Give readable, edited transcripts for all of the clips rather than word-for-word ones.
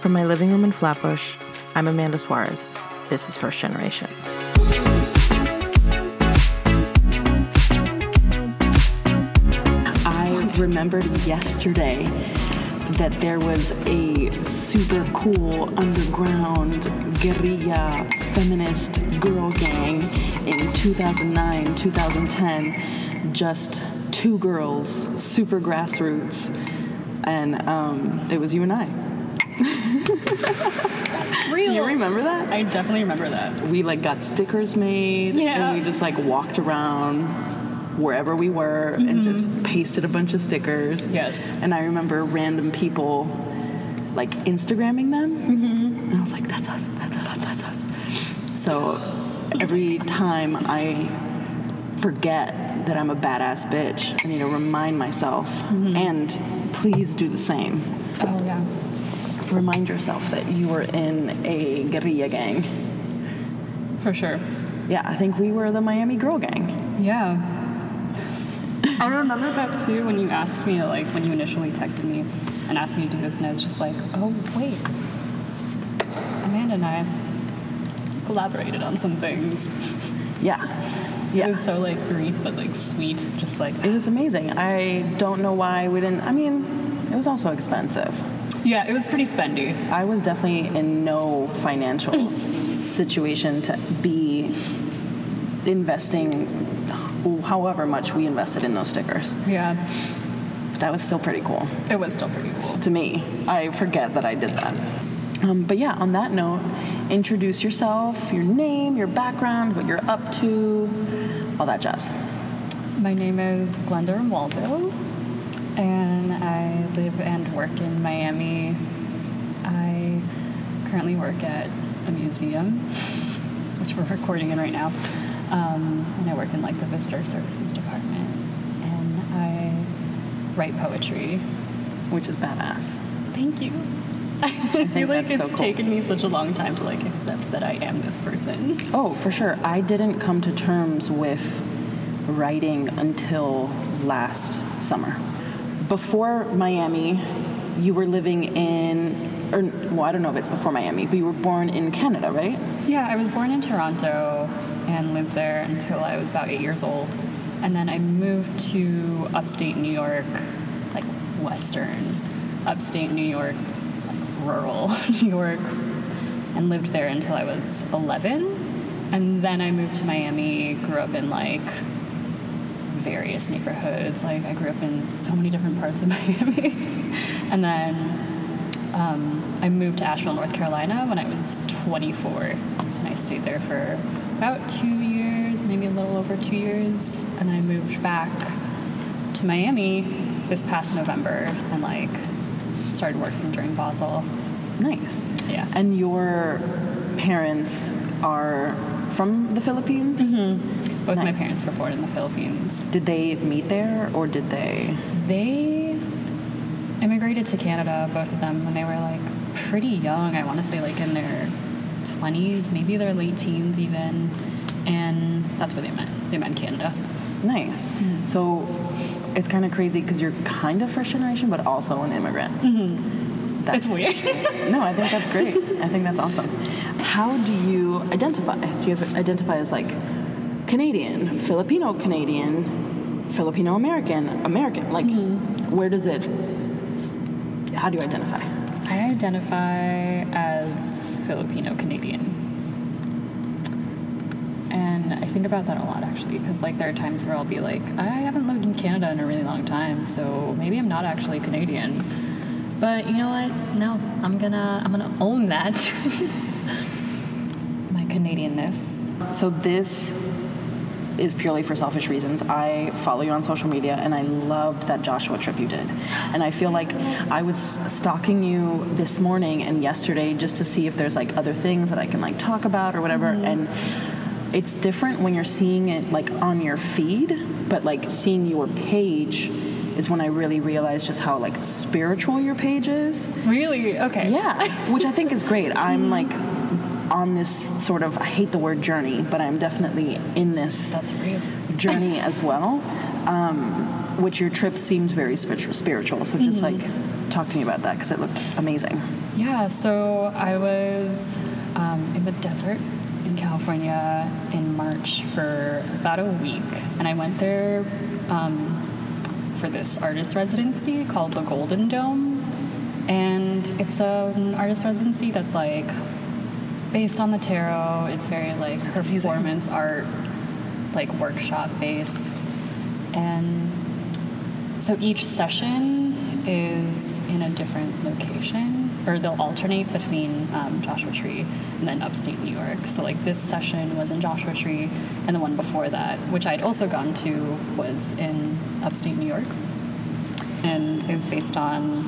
From my living room in Flatbush, I'm Amanda Suarez. This is First Generation. I remembered yesterday that there was a super cool underground guerrilla feminist girl gang in 2009, 2010. Just two girls, super grassroots, and it was you and I. That's real. Do you remember that? I definitely remember that. We got stickers made, and we just walked around wherever we were and just pasted a bunch of stickers. Yes. And I remember random people Instagramming them, and I was like, "That's us! That's us!" So every time I forget that I'm a badass bitch, I need to remind myself, and please do the same. Oh yeah. Remind yourself that you were in a guerrilla gang. For sure. Yeah, I think we were the Miami Girl Gang. Yeah. I remember that, too, when you asked me, when you initially texted me and asked me to do this, and I was just like, oh, wait. Amanda and I collaborated on some things. Yeah. It was so, brief, but, sweet. Just, It was amazing. I don't know why we didn't... I mean, it was also expensive. Yeah, it was pretty spendy. I was definitely in no financial situation to be investing however much we invested in those stickers. Yeah. That was still pretty cool. It was still pretty cool. To me. I forget that I did that. But yeah, on that note, introduce yourself, your name, your background, what you're up to, all that jazz. My name is Glenda Waldo. And I live and work in Miami. I currently work at a museum, which we're recording in right now. And I work in the visitor services department. And I write poetry, which is badass. Thank you. I feel it's so cool. Taken me such a long time to accept that I am this person. Oh, for sure. I didn't come to terms with writing until last summer. Before Miami, you were living in, I don't know if it's before Miami, but you were born in Canada, right? Yeah, I was born in Toronto and lived there until I was about 8 years old. And then I moved to upstate New York, Western, upstate New York, rural New York, and lived there until I was 11. And then I moved to Miami, grew up in, various neighborhoods. I grew up in so many different parts of Miami. And then I moved to Asheville, North Carolina when I was 24. And I stayed there for about 2 years, maybe a little over 2 years. And then I moved back to Miami this past November and started working during Basel. Nice. Yeah. And your parents are from the Philippines? Mm-hmm. Both nice. My parents were born in the Philippines. Did they meet there, or did they? They immigrated to Canada, both of them, when they were, pretty young. I want to say, in their 20s, maybe their late teens even. And that's where they met. They met in Canada. Nice. Mm-hmm. So it's kind of crazy because you're kind of first generation, but also an immigrant. Mm-hmm. That's weird. No, I think that's great. I think that's awesome. How do you identify? Do you identify as, Canadian, Filipino-Canadian, Filipino-American, where does it, how do you identify? I identify as Filipino-Canadian. And I think about that a lot, actually, because, there are times where I'll be I haven't lived in Canada in a really long time, so maybe I'm not actually Canadian. But you know what? No, I'm gonna own that. My Canadianness. So this is purely for selfish reasons. I follow you on social media, and I loved that Joshua trip you did. And I feel I was stalking you this morning and yesterday just to see if there's other things that I can talk about or whatever. Mm-hmm. And it's different when you're seeing it on your feed, but seeing your page is when I really realized just how spiritual your page is. Really? Okay. Yeah, which I think is great. I'm on this sort of, I hate the word journey, but I'm definitely in this journey as well, which your trip seems very spiritual. So just talk to me about that because it looked amazing. Yeah, so I was in the desert in California in March for about a week, and I went there for this artist residency called the Golden Dome, and it's an artist residency that's like based on the tarot. It's very like that's performance amazing. Art, like workshop based, and so each session is in a different location, or they'll alternate between Joshua Tree and then upstate New York. So like this session was in Joshua Tree, and the one before that, which I'd also gone to, was in upstate New York, and it was based on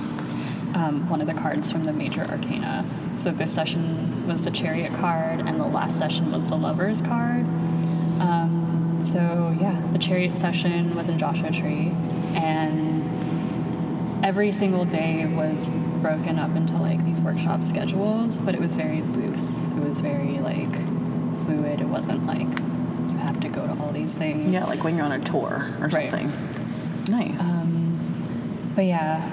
one of the cards from the Major Arcana. So this session was the Chariot card, and the last session was the Lover's card. So yeah, the Chariot session was in Joshua Tree, and every single day was broken up into like these workshop schedules, but it was very loose. It was very like fluid. It wasn't like you have to go to all these things. Yeah, like when you're on a tour or something. Right. Nice. But yeah,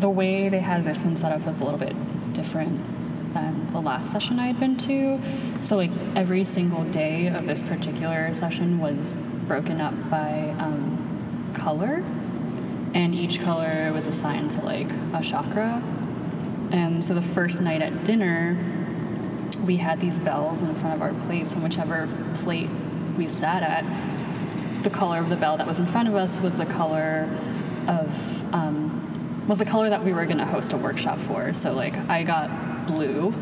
the way they had this one set up was a little bit different than the last session I'd been to. So like every single day of this particular session was broken up by color, and each color was assigned to like a chakra. And so the first night at dinner, we had these bells in front of our plates, and whichever plate we sat at, the color of the bell that was in front of us was the color of was the color that we were going to host a workshop for. So like I got blue.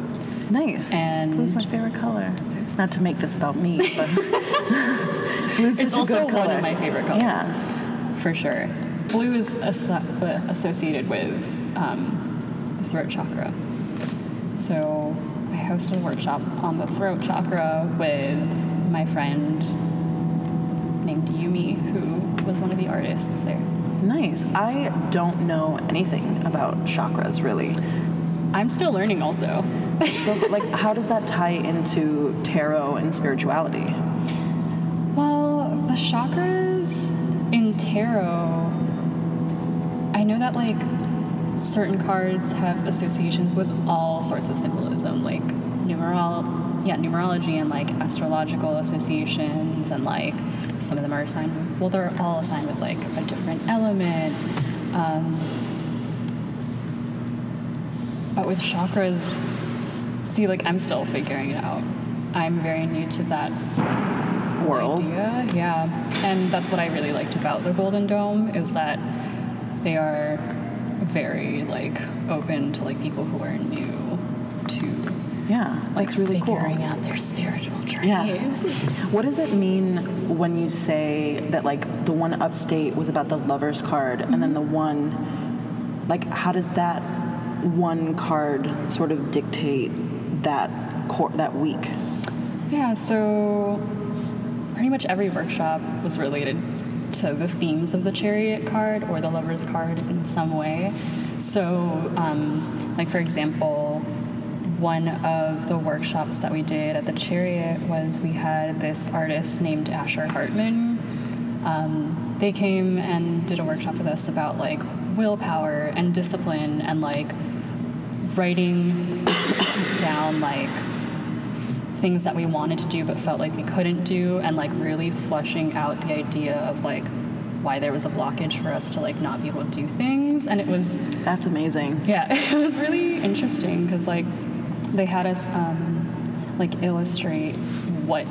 Nice. And blue's my favorite color. It's not to make this about me, but blue's such a good color. It's also one of my favorite colors. Yeah, for sure. Blue is associated with the throat chakra. So I hosted a workshop on the throat chakra with my friend named Yumi, who was one of the artists there. Nice. I don't know anything about chakras, really. I'm still learning also. So, like, how does that tie into tarot and spirituality? Well, the chakras in tarot, I know that, like, certain cards have associations with all sorts of symbolism, like numerology and, like, astrological associations, and, like, some of them are assigned with, well, they're all assigned with, like, a different element. But with chakras, see, like, I'm still figuring it out. I'm very new to that world idea. Yeah. And that's what I really liked about the Golden Dome, is that they are very, like, open to, like, people who are new to, yeah, like, that's really cool, figuring out their spiritual journeys. Yeah. What does it mean when you say that, like, the one upstate was about the Lover's card, mm-hmm. and then the one, like, how does that one card sort of dictate that week? Yeah, so pretty much every workshop was related to the themes of the Chariot card or the Lover's card in some way. So, like, for example, one of the workshops that we did at the Chariot was, we had this artist named Asher Hartman. They came and did a workshop with us about, like, willpower and discipline and, like, writing down, like, things that we wanted to do but felt like we couldn't do, and, like, really fleshing out the idea of, like, why there was a blockage for us to, like, not be able to do things. And it was... That's amazing. Yeah, it was really interesting because, like, they had us, like, illustrate what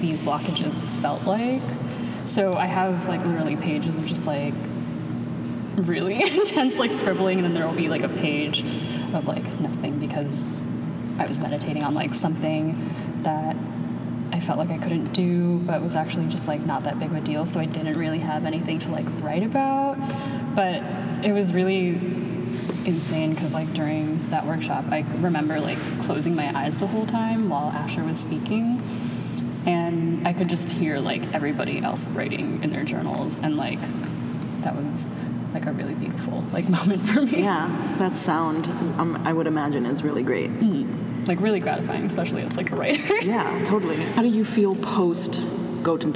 these blockages felt like. So I have, like, literally pages of just, like, really intense, like, scribbling, and then there will be, like, a page of, like, nothing because I was meditating on, like, something that I felt like I couldn't do but was actually just, like, not that big of a deal, so I didn't really have anything to, like, write about. But it was really insane because, like, during that workshop, I remember, like, closing my eyes the whole time while Asher was speaking, and I could just hear, like, everybody else writing in their journals, and, like, that was, like, a really beautiful, like, moment for me. Yeah, that sound, I would imagine, is really great. Mm-hmm. Like, really gratifying, especially as, like, a writer. Yeah, totally. How do you feel post Golden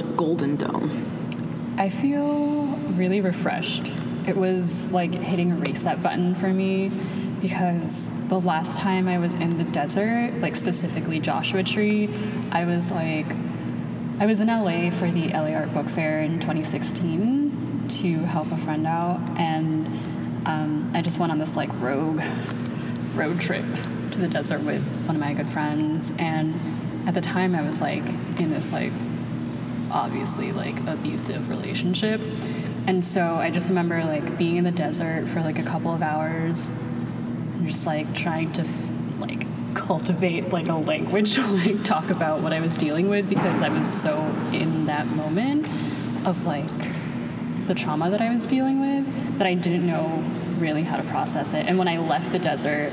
Dome? I feel really refreshed. it was like hitting a reset button for me, because the last time I was in the desert, like specifically Joshua Tree, I was in LA for the LA Art Book Fair in 2016 to help a friend out, and I just went on this like road trip to the desert with one of my good friends, and at the time I was like in this like obviously like abusive relationship, and so I just remember like being in the desert for like a couple of hours and just like trying to like cultivate like a language to like talk about what I was dealing with, because I was so in that moment of like the trauma that I was dealing with that I didn't know really how to process it. And when I left the desert,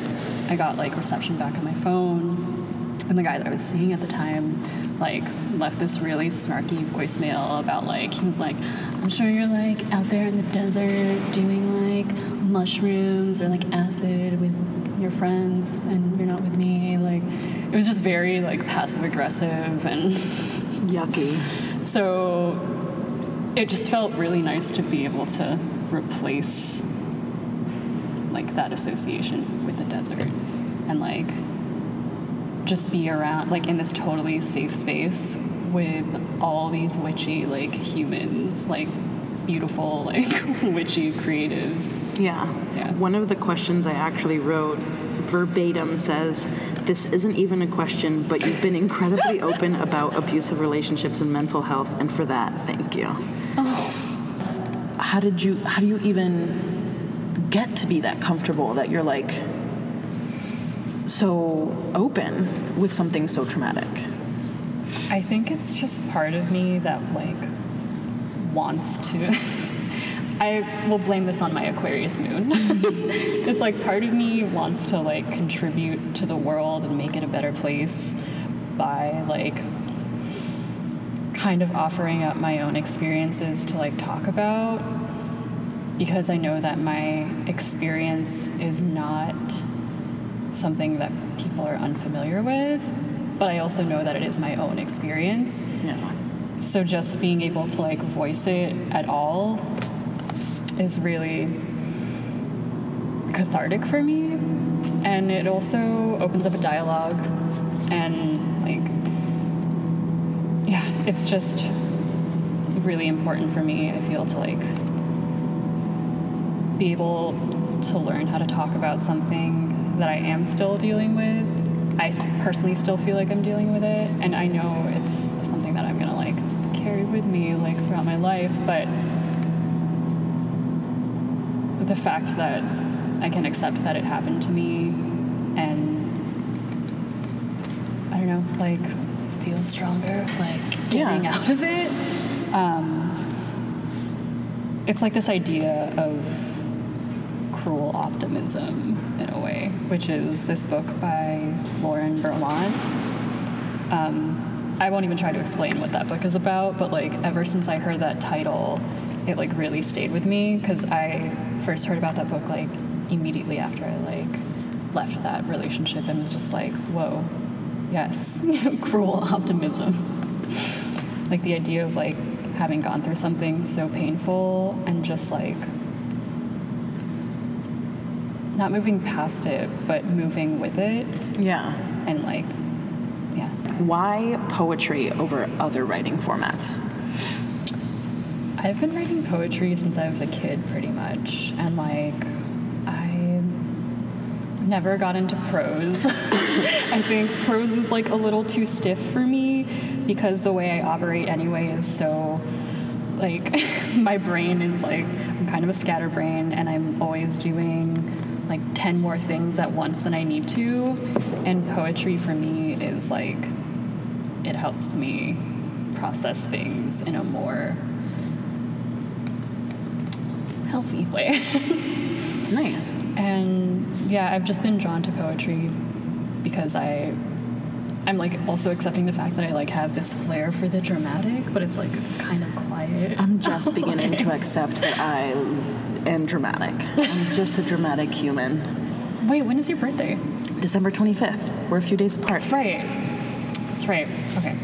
I got like reception back on my phone, and the guy that I was seeing at the time, like, left this really snarky voicemail about, like, he was like, I'm sure you're, like, out there in the desert doing, like, mushrooms or, like, acid with your friends and you're not with me. Like, it was just very, like, passive-aggressive and... yucky. So it just felt really nice to be able to replace, like, that association with the desert and, like... just be around, like, in this totally safe space with all these witchy, like, humans, like, beautiful, like, witchy creatives. Yeah. One of the questions I actually wrote verbatim says, this isn't even a question, but you've been incredibly open about abusive relationships and mental health, and for that, thank you. Oh. How do you even get to be that comfortable that you're, like, so open with something so traumatic? I think it's just part of me that, like, wants to... I will blame this on my Aquarius moon. It's like part of me wants to, like, contribute to the world and make it a better place by, like, kind of offering up my own experiences to, like, talk about, because I know that my experience is not... something that people are unfamiliar with, but I also know that it is my own experience. Yeah. So just being able to, like, voice it at all is really cathartic for me, and it also opens up a dialogue, and, like, yeah, it's just really important for me, I feel, to, like, be able to learn how to talk about something that I am still dealing with. I personally still feel like I'm dealing with it, and I know it's something that I'm gonna, like, carry with me, like, throughout my life, but the fact that I can accept that it happened to me and, I don't know, like, feel stronger, like, getting out of it. It's like this idea of cruel optimism, in a way, which is this book by Lauren Berlant. I won't even try to explain what that book is about, but, like, ever since I heard that title, it, like, really stayed with me, because I first heard about that book, like, immediately after I, like, left that relationship and was just like, whoa, yes, cruel optimism. Like, the idea of, like, having gone through something so painful and just, like, not moving past it, but moving with it. Yeah. And, like, yeah. Why poetry over other writing formats? I've been writing poetry since I was a kid, pretty much. And, like, I never got into prose. I think prose is, like, a little too stiff for me, because the way I operate anyway is so... like, my brain is, like, I'm kind of a scatterbrain, and I'm always doing, like, 10 more things at once than I need to, and poetry for me is, like, it helps me process things in a more healthy way. Nice. And, yeah, I've just been drawn to poetry because I'm, like, also accepting the fact that I, like, have this flair for the dramatic, but it's, like, kind of quiet. I'm just beginning to accept that I am dramatic. I'm just a dramatic human. Wait, when is your birthday? December 25th. We're a few days apart. That's right. Okay.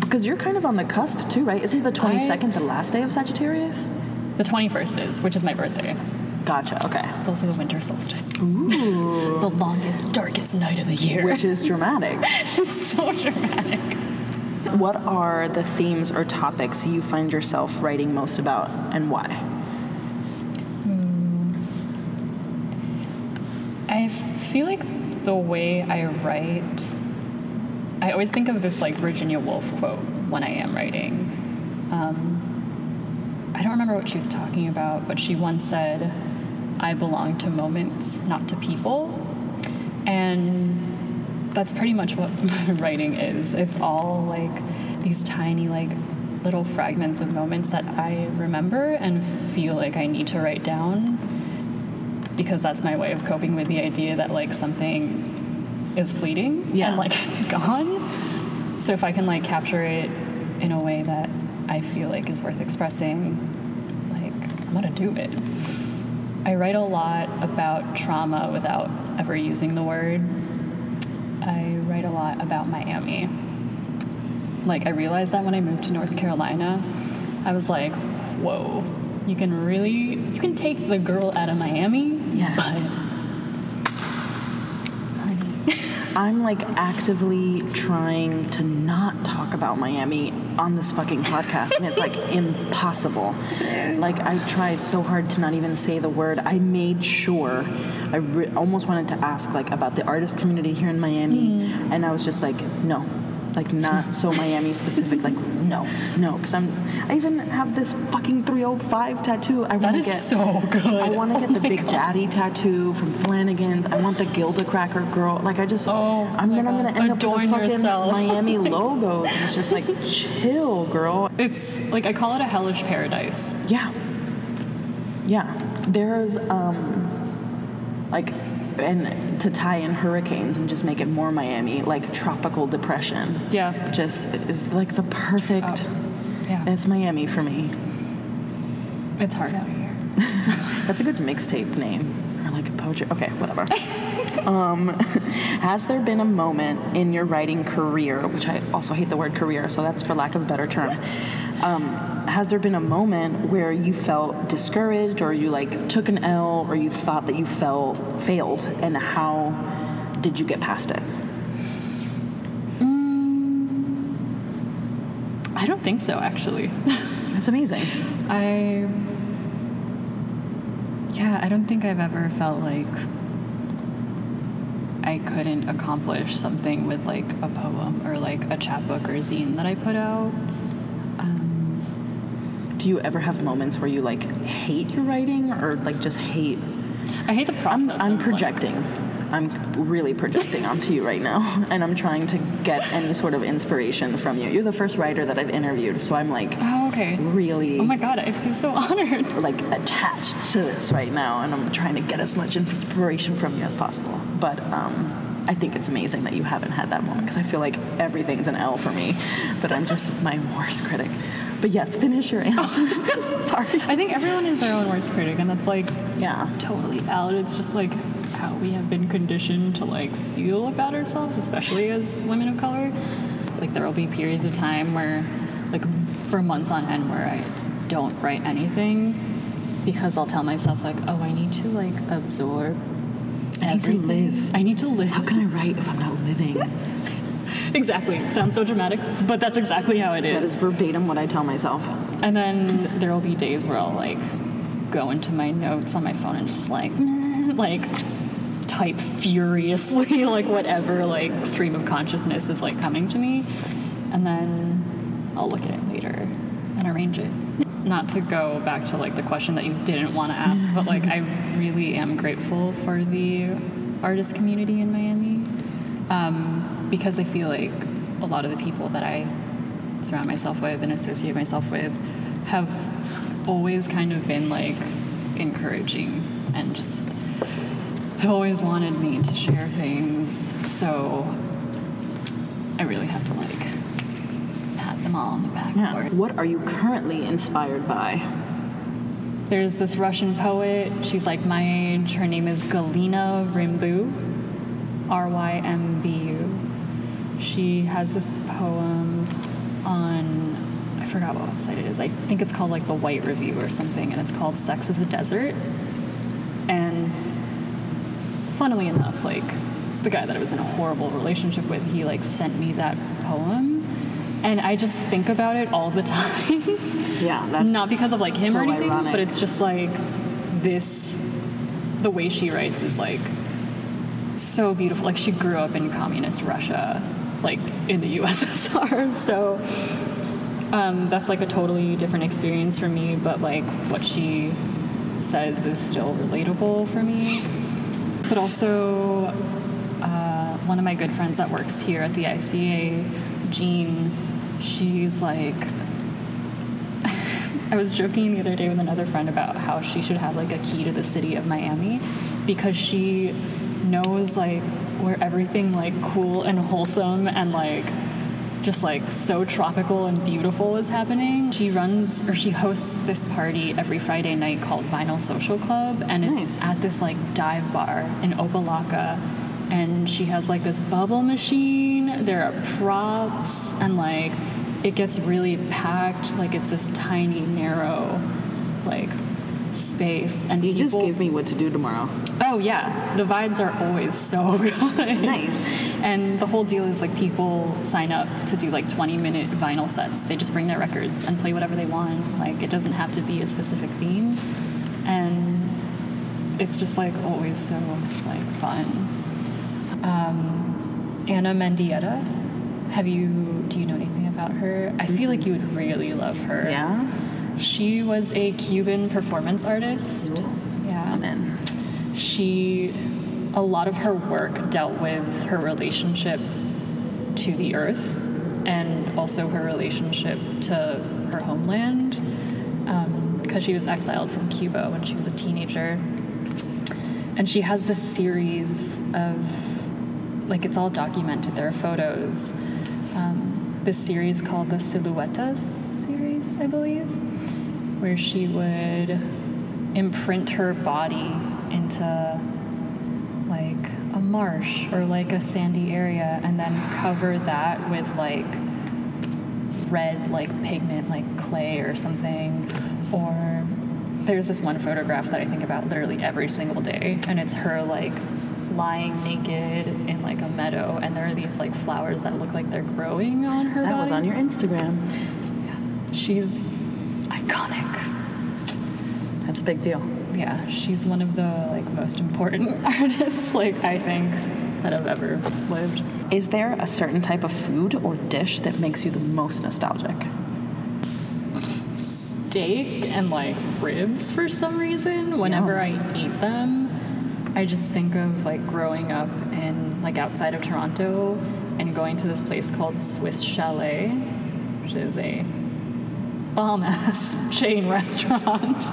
Because you're kind of on the cusp, too, right? Isn't the 22nd the last day of Sagittarius? The 21st is, which is my birthday. Gotcha, okay. It's also the winter solstice. Ooh. The longest, darkest night of the year. Which is dramatic. It's so dramatic. What are the themes or topics you find yourself writing most about, and why? I feel like the way I write, I always think of this like Virginia Woolf quote when I am writing. I don't remember what she was talking about, but she once said, "I belong to moments, not to people." And that's pretty much what my writing is. It's all like these tiny like little fragments of moments that I remember and feel like I need to write down, because that's my way of coping with the idea that like something is fleeting and like it's gone. So if I can like capture it in a way that I feel like is worth expressing, like I'm gonna do it. I write a lot about trauma without ever using the word. I write a lot about Miami. Like I realized that when I moved to North Carolina, I was like, whoa. You can take the girl out of Miami. Yes. But honey. I'm like actively trying to not talk about Miami on this fucking podcast, and it's like impossible. Like I tried so hard to not even say the word. I made sure. I almost wanted to ask like about the artist community here in Miami, and I was just like, no. Like, not so Miami-specific. Like, no. Because I even have this fucking 305 tattoo. That is so good. I want to get the Big Daddy tattoo from Flanigans. I want the Gilda Cracker girl. Like, I just... I'm going to end up with fucking Miami logos. And it's just like, chill, girl. It's, like, I call it a hellish paradise. Yeah. There's, like... And to tie in hurricanes and just make it more Miami, like tropical depression. Yeah. Just is like the perfect. Yeah. It's Miami for me. It's hard out here. That's a good mixtape name. Or like a poetry. Okay, whatever. Has there been a moment in your writing career, which I also hate the word career, so that's for lack of a better term. Has there been a moment where you felt discouraged, or you like took an L, or you thought that you failed, and how did you get past it? I don't think so, actually. That's amazing. I don't think I've ever felt like I couldn't accomplish something with like a poem or like a chapbook or a zine that I put out. Do you ever have moments where you like hate your writing, or like just hate? I hate the process. I'm projecting. I'm really projecting onto you right now, and I'm trying to get any sort of inspiration from you. You're the first writer that I've interviewed, so I'm like, really. Oh my god, I feel so honored. Like attached to this right now, and I'm trying to get as much inspiration from you as possible. But I think it's amazing that you haven't had that moment, because I feel like everything's an L for me, but I'm just my worst critic. But yes, finish your answer. Sorry. I think everyone is their own worst critic, and that's like totally out. It's just like how we have been conditioned to like feel about ourselves, especially as women of color. It's like there will be periods of time where, like, for months on end, where I don't write anything, because I'll tell myself like, oh, I need to like absorb. I need to live. How can I write if I'm not living? Exactly. Sounds so dramatic, but that's exactly how it is. That is verbatim what I tell myself. And then there will be days where I'll, like, go into my notes on my phone and just, like type furiously, like, whatever, like, stream of consciousness is, like, coming to me. And then I'll look at it later and arrange it. Not to go back to, like, the question that you didn't want to ask, but, like, I really am grateful for the artist community in Miami. Because I feel like a lot of the people that I surround myself with and associate myself with have always kind of been, like, encouraging and just have always wanted me to share things. So I really have to, like, pat them all on the back. Yeah. What are you currently inspired by? There's this Russian poet. She's, like, my age. Her name is Galina Rymbu, R-Y-M-B-U. She has this poem on, I I forgot what website it is. I think it's called like The White Review or something, and it's called Sex is a Desert. And funnily enough, like the guy that I was in a horrible relationship with, he like sent me that poem. And I just think about it all the time. Yeah, that's not because of like him so or anything, ironic. But it's just like this, the way she writes is like so beautiful. Like she grew up in communist Russia, like in the USSR. So that's like a totally different experience for me. But like what she says is still relatable for me. But also one of my good friends that works here at the ICA, Jean, she's like, I was joking the other day with another friend about how she should have like a key to the city of Miami because she knows like where everything like cool and wholesome and like just like so tropical and beautiful is happening. She runs, or she hosts this party every Friday night called Vinyl Social Club, and it's at this like dive bar in Okalaka, and she has like this bubble machine, there are props, and like it gets really packed. Like it's this tiny narrow like space, and you people just gave me what to do tomorrow. Oh yeah, the vibes are always so good. Nice. And the whole deal is like people sign up to do like 20-minute vinyl sets. They just bring their records and play whatever they want. Like it doesn't have to be a specific theme, and it's just like always so like fun. Anna Mendieta, do you know anything about her? I feel like you would really love her. Yeah. She was a Cuban performance artist. Yeah. Amen. A lot of her work dealt with her relationship to the earth and also her relationship to her homeland, because she was exiled from Cuba when she was a teenager. And she has this series of, like, it's all documented, there are photos, this series called the Siluetas series, I believe, where she would imprint her body into like a marsh or like a sandy area and then cover that with like red like pigment, like clay or something. Or there's this one photograph that I think about literally every single day, and it's her like lying naked in like a meadow, and there are these like flowers that look like they're growing on her body. That was on your Instagram. Yeah. She's iconic. That's a big deal. Yeah, she's one of the like most important artists, like I think, that have ever lived. Is there a certain type of food or dish that makes you the most nostalgic? Steak and like ribs for some reason. Whenever I eat them, I just think of like growing up in like outside of Toronto and going to this place called Swiss Chalet, which is a bomb-ass chain restaurant.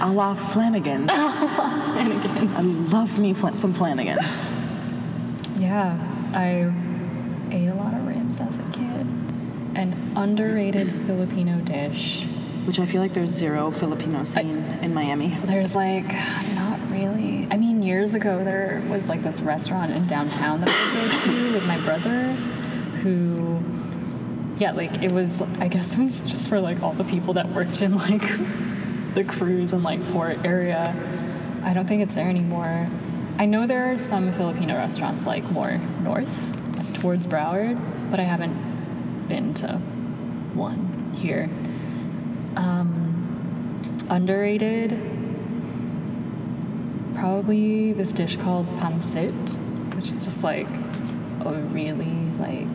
A la Flanigans. I love me some Flanigans. Yeah, I ate a lot of ribs as a kid. An underrated Filipino dish. Which I feel like there's zero Filipino scene in Miami. There's like, not really. I mean, years ago there was like this restaurant in downtown that I would go to with my brother who... Yeah, like it was, I guess it was just for like all the people that worked in like... the cruise and like port area. I don't think it's there anymore. I know there are some Filipino restaurants like more north, like towards Broward, but I haven't been to one here. Underrated, probably this dish called pancit, which is just like a really like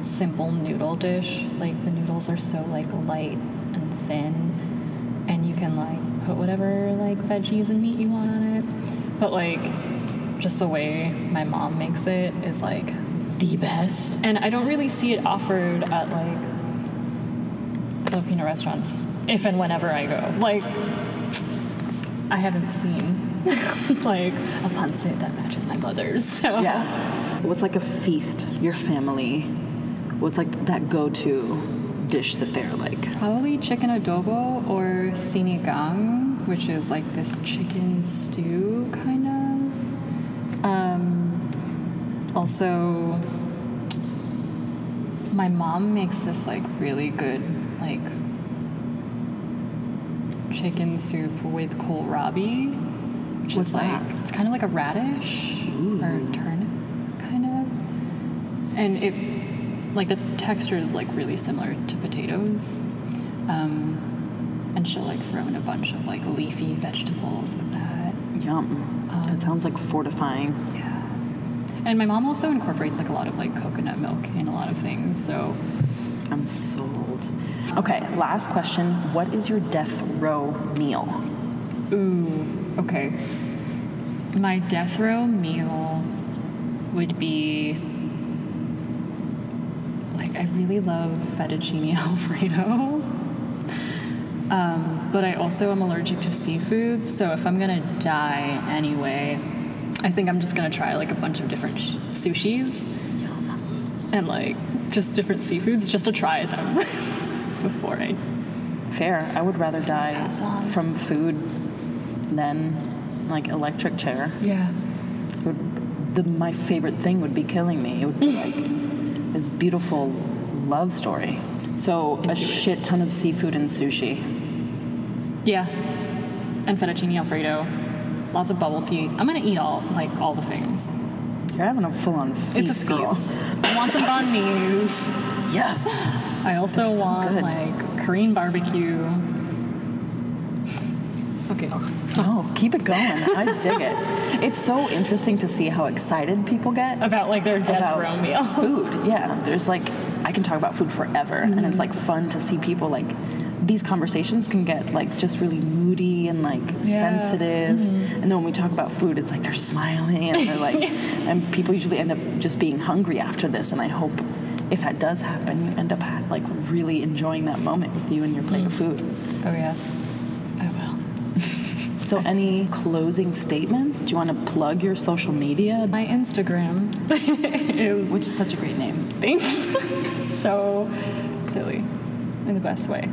simple noodle dish. Like the noodles are so like light and thin, and you can like put whatever like veggies and meat you want on it, but like just the way my mom makes it is like the best, and I don't really see it offered at like Filipino restaurants if and whenever I go. Like I haven't seen like a pancit that matches my mother's. So yeah, what's like a feast your family, what's like that go-to dish that they're like? Probably chicken adobo or sinigang, which is like this chicken stew kind of. Also, my mom makes this like really good like chicken soup with kohlrabi, which is like it's kind of like a radish or turnip kind of, and it like the texture is like really similar to potatoes. And she'll like throw in a bunch of like leafy vegetables with that. Yum. That sounds like fortifying. Yeah. And my mom also incorporates like a lot of like coconut milk in a lot of things, so I'm sold. Okay, last question. What is your death row meal? Ooh, okay. My death row meal would be like I really love fettuccine Alfredo. But I also am allergic to seafood, so if I'm gonna die anyway, I think I'm just gonna try like a bunch of different sushis. Yum. And like just different seafoods just to try them before I. Fair. I would rather die from food than like electric chair. Yeah. My favorite thing would be killing me. It would be like this beautiful love story. So a shit ton of seafood and sushi. Yeah. And fettuccine Alfredo. Lots of bubble tea. I'm gonna eat all the things. You're having a full-on feast. It's a feast. I want some banh mi's. Yes. I also want Korean barbecue. Okay, stop. No, keep it going. I dig it. It's so interesting to see how excited people get about like their death row meal. Food. Yeah. There's like I can talk about food forever, mm-hmm. and it's like fun to see people like. These conversations can get like just really moody and like sensitive, mm-hmm. and then when we talk about food, it's like they're smiling and they're like, and people usually end up just being hungry after this. And I hope if that does happen, you end up like really enjoying that moment with you and your plate of food. Oh yes, I will. So, any closing statements? Do you want to plug your social media? My Instagram is, which is such a great name. Thanks. So silly, in the best way.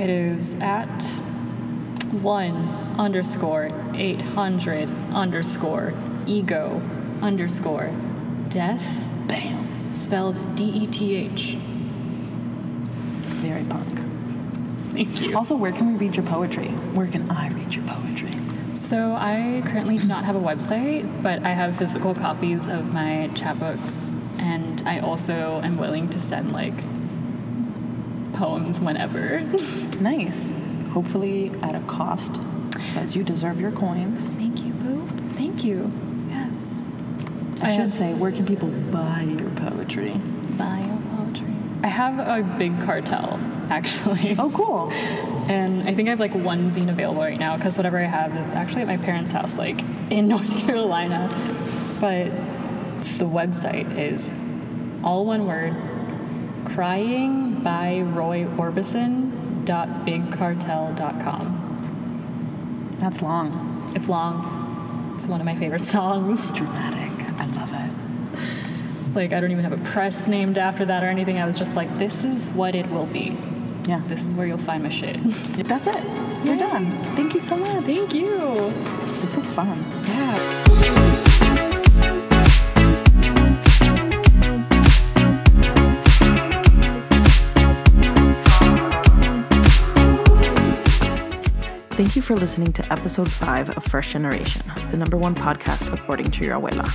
It is at 1_800_ego_death. Bam. Spelled DETH. Very punk. Thank you. Also, where can we read your poetry? Where can I read your poetry? So I currently do not have a website, but I have physical copies of my chapbooks, and I also am willing to send poems whenever. Nice. Hopefully at a cost, because you deserve your coins. Thank you, boo. Thank you. Yes. I should say, where can people buy your poetry? Buy your poetry. I have a big cartel, actually. Oh, cool. And I think I have one zine available right now, because whatever I have is actually at my parents' house, in North Carolina. But the website is all one word. Crying by Roy Orbison.bigcartel.com. That's long. It's long. It's one of my favorite songs. It's dramatic. I love it. I don't even have a press named after that or anything. I was just this is what it will be. Yeah. This is where you'll find my shit. That's it. We're done. Thank you so much. Thank you. This was fun. Yeah. Thank you for listening to episode 5 of First Generation, the #1 podcast according to your abuela.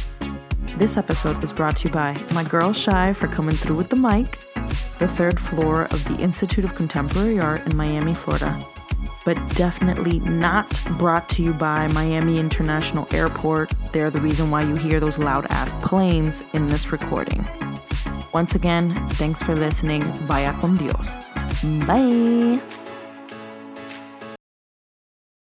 This episode was brought to you by my girl Shy for coming through with the mic, the 3rd floor of the Institute of Contemporary Art in Miami, Florida, but definitely not brought to you by Miami International Airport. They're the reason why you hear those loud-ass planes in this recording. Once again, thanks for listening. Vaya con Dios. Bye.